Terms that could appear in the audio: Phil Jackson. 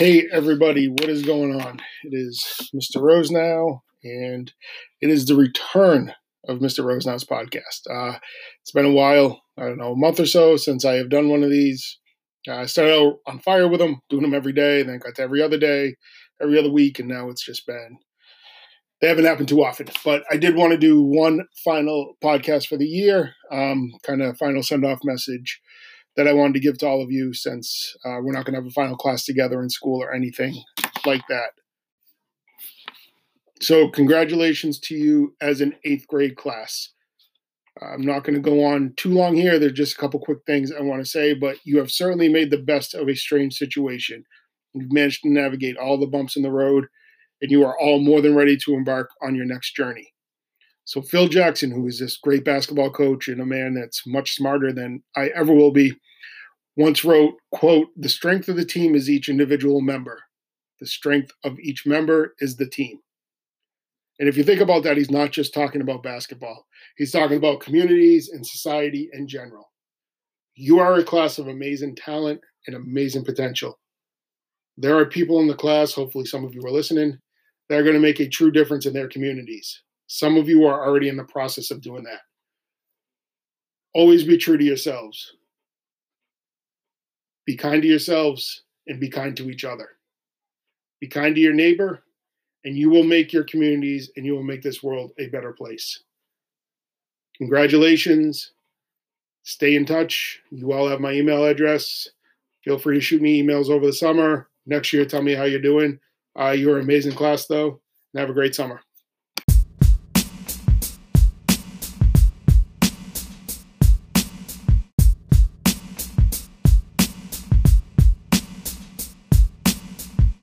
Hey everybody, what is going on? It is Mr. Rose Now, and it is the return of Mr. Rose Now's podcast. It's been a while, I don't know, a month or so since I have done one of these. I started out on fire with them, doing them every day, and then got to every other day, every other week, and now it's just been, they haven't happened too often. But I did want to do one final podcast for the year, kind of final send-off message that I wanted to give to all of you, since we're not going to have a final class together in school or anything like that. So congratulations to you as an 8th grade class. I'm not going to go on too long here. There's just a couple quick things I want to say, but you have certainly made the best of a strange situation. You've managed to navigate all the bumps in the road, and you are all more than ready to embark on your next journey. So Phil Jackson, who is this great basketball coach and a man that's much smarter than I ever will be, once wrote, quote, "The strength of the team is each individual member. The strength of each member is the team." And if you think about that, he's not just talking about basketball. He's talking about communities and society in general. You are a class of amazing talent and amazing potential. There are people in the class, hopefully some of you are listening, that are going to make a true difference in their communities. Some of you are already in the process of doing that. Always be true to yourselves. Be kind to yourselves and be kind to each other. Be kind to your neighbor, and you will make your communities and you will make this world a better place. Congratulations. Stay in touch. You all have my email address. Feel free to shoot me emails over the summer. Next year, tell me how you're doing. You're an amazing class, though, and have a great summer.